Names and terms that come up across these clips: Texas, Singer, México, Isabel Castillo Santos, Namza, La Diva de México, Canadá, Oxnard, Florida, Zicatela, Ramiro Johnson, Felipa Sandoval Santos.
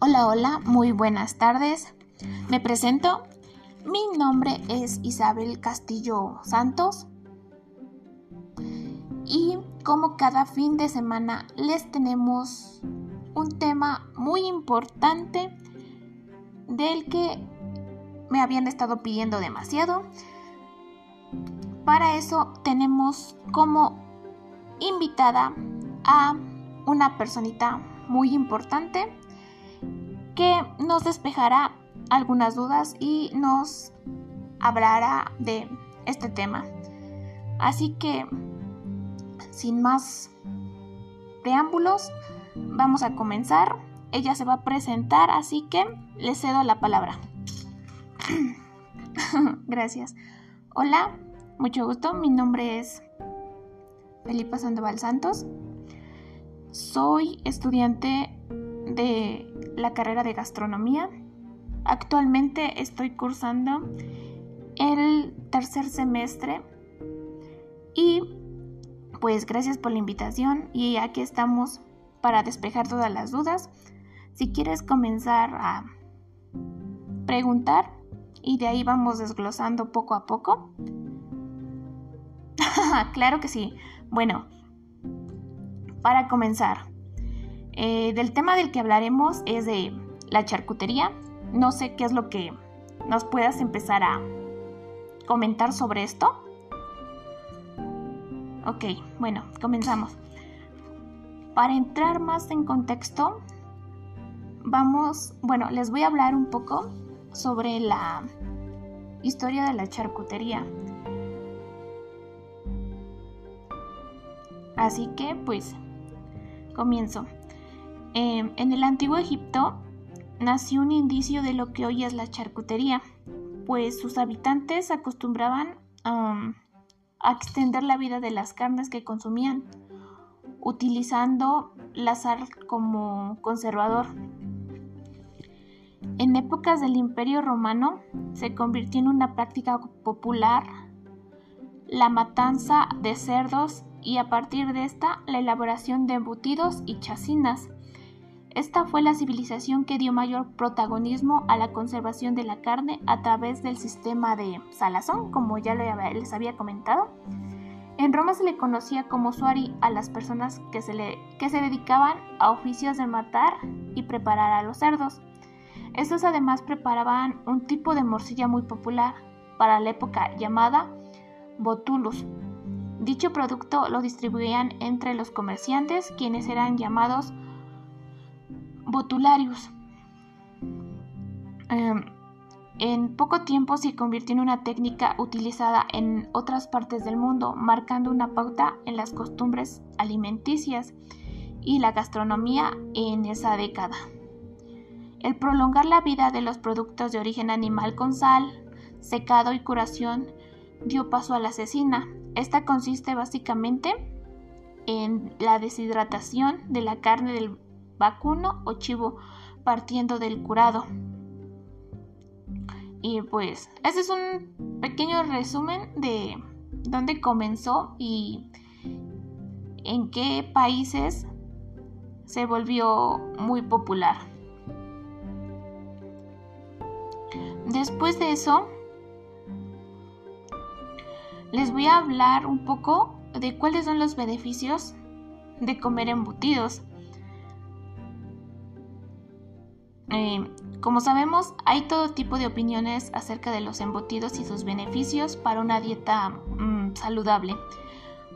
Hola, muy buenas tardes. Me presento. Mi nombre es Isabel Castillo Santos. Y como cada fin de semana les tenemos un tema muy importante del que me habían estado pidiendo demasiado. Para eso tenemos como invitada a una personita muy importante que nos despejará algunas dudas y nos hablará de este tema. Así que, sin más preámbulos, vamos a comenzar. Ella se va a presentar, así que le cedo la palabra. Gracias. Hola, mucho gusto. Mi nombre es Felipa Sandoval Santos. Soy estudiante de la carrera de gastronomía. Actualmente estoy cursando el tercer semestre y pues gracias por la invitación y aquí estamos para despejar todas las dudas. Si quieres comenzar a preguntar y de ahí vamos desglosando poco a poco. Claro que sí. Bueno, para comenzar, del tema del que hablaremos es de la charcutería. No sé qué es lo que nos puedas empezar a comentar sobre esto. Ok, bueno, comenzamos. Para entrar más en contexto, les voy a hablar un poco sobre la historia de la charcutería. Así que, pues, comienzo. En el Antiguo Egipto nació un indicio de lo que hoy es la charcutería, pues sus habitantes acostumbraban a extender la vida de las carnes que consumían, utilizando la sal como conservador. En épocas del Imperio Romano se convirtió en una práctica popular la matanza de cerdos y a partir de esta la elaboración de embutidos y chacinas. Esta fue la civilización que dio mayor protagonismo a la conservación de la carne a través del sistema de salazón, como ya les había comentado. En Roma se le conocía como suari a las personas que se dedicaban a oficios de matar y preparar a los cerdos. Estos además preparaban un tipo de morcilla muy popular para la época llamada botulus. Dicho producto lo distribuían entre los comerciantes, quienes eran llamados botularius. En poco tiempo se convirtió en una técnica utilizada en otras partes del mundo, marcando una pauta en las costumbres alimenticias y la gastronomía en esa década. El prolongar la vida de los productos de origen animal con sal, secado y curación dio paso a la cecina. Esta consiste básicamente en la deshidratación de la carne del vacuno o chivo partiendo del curado. Y pues este es un pequeño resumen de dónde comenzó y en qué países se volvió muy popular. Después de eso les voy a hablar un poco de cuáles son los beneficios de comer embutidos. Como sabemos, hay todo tipo de opiniones acerca de los embutidos y sus beneficios para una dieta saludable.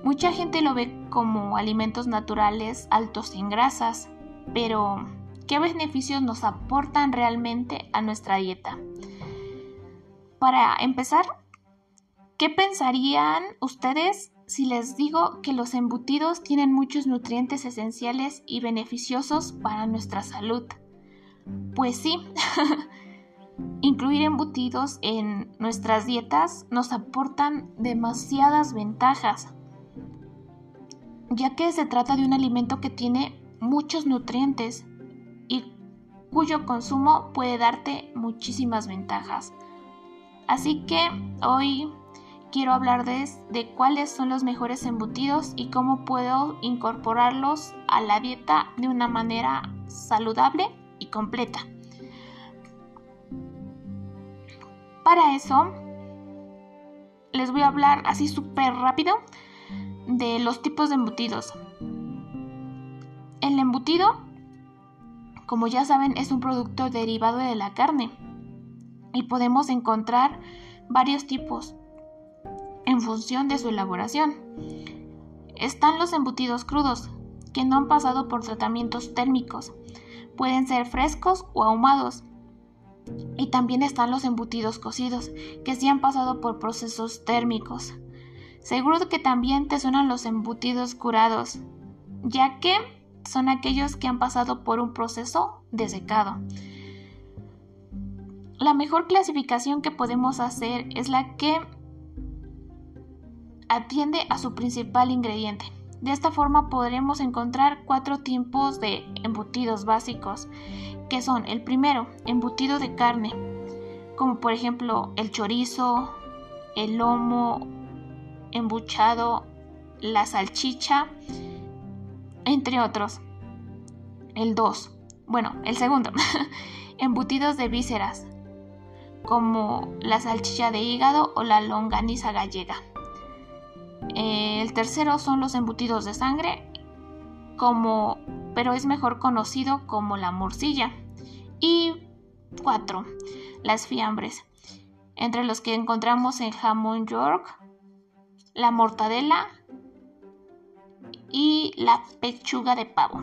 Mucha gente lo ve como alimentos naturales altos en grasas, pero ¿qué beneficios nos aportan realmente a nuestra dieta? Para empezar, ¿qué pensarían ustedes si les digo que los embutidos tienen muchos nutrientes esenciales y beneficiosos para nuestra salud? Pues sí, incluir embutidos en nuestras dietas nos aportan demasiadas ventajas, ya que se trata de un alimento que tiene muchos nutrientes y cuyo consumo puede darte muchísimas ventajas. Así que hoy quiero hablarles de cuáles son los mejores embutidos y cómo puedo incorporarlos a la dieta de una manera saludable y completa. Para eso, les voy a hablar así súper rápido de los tipos de embutidos. El embutido, como ya saben, es un producto derivado de la carne y podemos encontrar varios tipos en función de su elaboración. Están los embutidos crudos, que no han pasado por tratamientos térmicos. Pueden ser frescos o ahumados. Y también están los embutidos cocidos, que sí han pasado por procesos térmicos. Seguro que también te suenan los embutidos curados, ya que son aquellos que han pasado por un proceso de secado. La mejor clasificación que podemos hacer es la que atiende a su principal ingrediente. De esta forma podremos encontrar 4 tipos de embutidos básicos, que son el primero, embutido de carne, como por ejemplo el chorizo, el lomo, embuchado, la salchicha, entre otros. El segundo, embutidos de vísceras, como la salchicha de hígado o la longaniza gallega. El tercero son los embutidos de sangre, pero es mejor conocido como la morcilla. Y 4, las fiambres, entre los que encontramos el jamón york, la mortadela y la pechuga de pavo.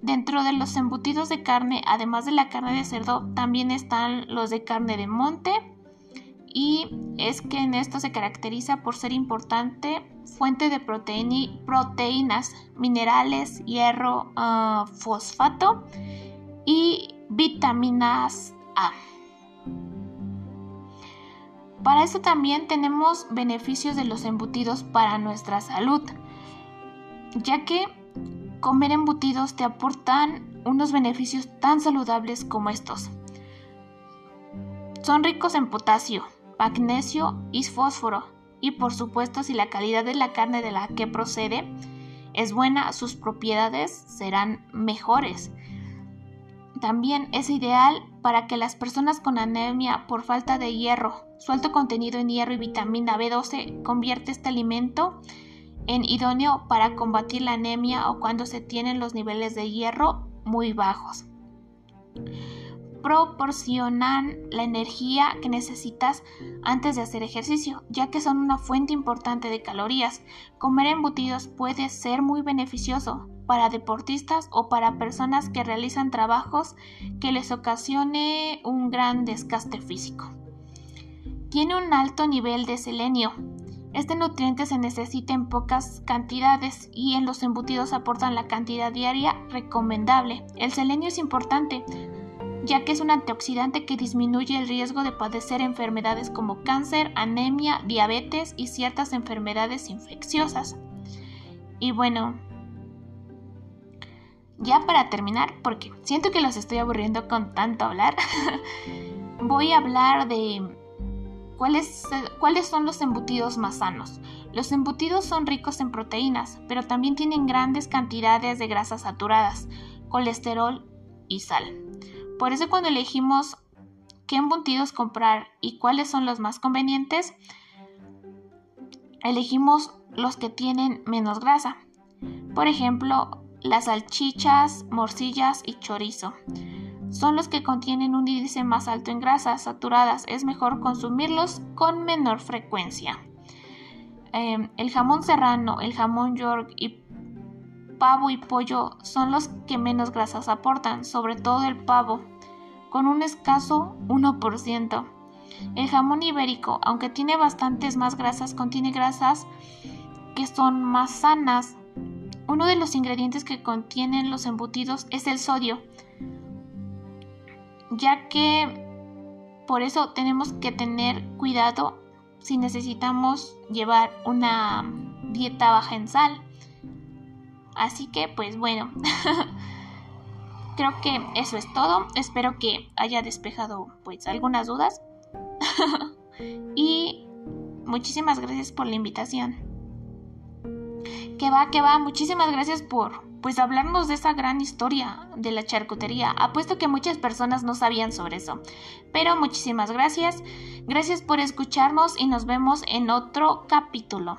Dentro de los embutidos de carne, además de la carne de cerdo, también están los de carne de monte. Y es que en esto se caracteriza por ser importante fuente de proteínas, minerales, hierro, fosfato y vitaminas A. Para esto también tenemos beneficios de los embutidos para nuestra salud, ya que comer embutidos te aportan unos beneficios tan saludables como estos. Son ricos en potasio, magnesio y fósforo, y por supuesto, si la calidad de la carne de la que procede es buena, sus propiedades serán mejores. También es ideal para que las personas con anemia por falta de hierro. Su alto contenido en hierro y vitamina B12 convierte este alimento en idóneo para combatir la anemia o cuando se tienen los niveles de hierro muy bajos. Proporcionan la energía que necesitas antes de hacer ejercicio, ya que son una fuente importante de calorías. Comer embutidos puede ser muy beneficioso para deportistas o para personas que realizan trabajos que les ocasione un gran desgaste físico. Tiene un alto nivel de selenio. Este nutriente se necesita en pocas cantidades y en los embutidos aportan la cantidad diaria recomendable. El selenio es importante, ya que es un antioxidante que disminuye el riesgo de padecer enfermedades como cáncer, anemia, diabetes y ciertas enfermedades infecciosas. Y bueno, ya para terminar, porque siento que los estoy aburriendo con tanto hablar, voy a hablar de cuáles son los embutidos más sanos. Los embutidos son ricos en proteínas, pero también tienen grandes cantidades de grasas saturadas, colesterol y sal. Por eso cuando elegimos qué embutidos comprar y cuáles son los más convenientes, elegimos los que tienen menos grasa. Por ejemplo, las salchichas, morcillas y chorizo son los que contienen un índice más alto en grasas saturadas. Es mejor consumirlos con menor frecuencia. El jamón serrano, el jamón york y pavo y pollo son los que menos grasas aportan, sobre todo el pavo, con un escaso 1%. El jamón ibérico, aunque tiene bastantes más grasas, contiene grasas que son más sanas. Uno de los ingredientes que contienen los embutidos es el sodio, ya que por eso tenemos que tener cuidado si necesitamos llevar una dieta baja en sal. Así que pues bueno, creo que eso es todo. Espero que haya despejado pues algunas dudas. Y muchísimas gracias por la invitación. Que va, muchísimas gracias por hablarnos de esa gran historia de la charcutería. Apuesto que muchas personas no sabían sobre eso. Pero muchísimas gracias. Gracias por escucharnos y nos vemos en otro capítulo.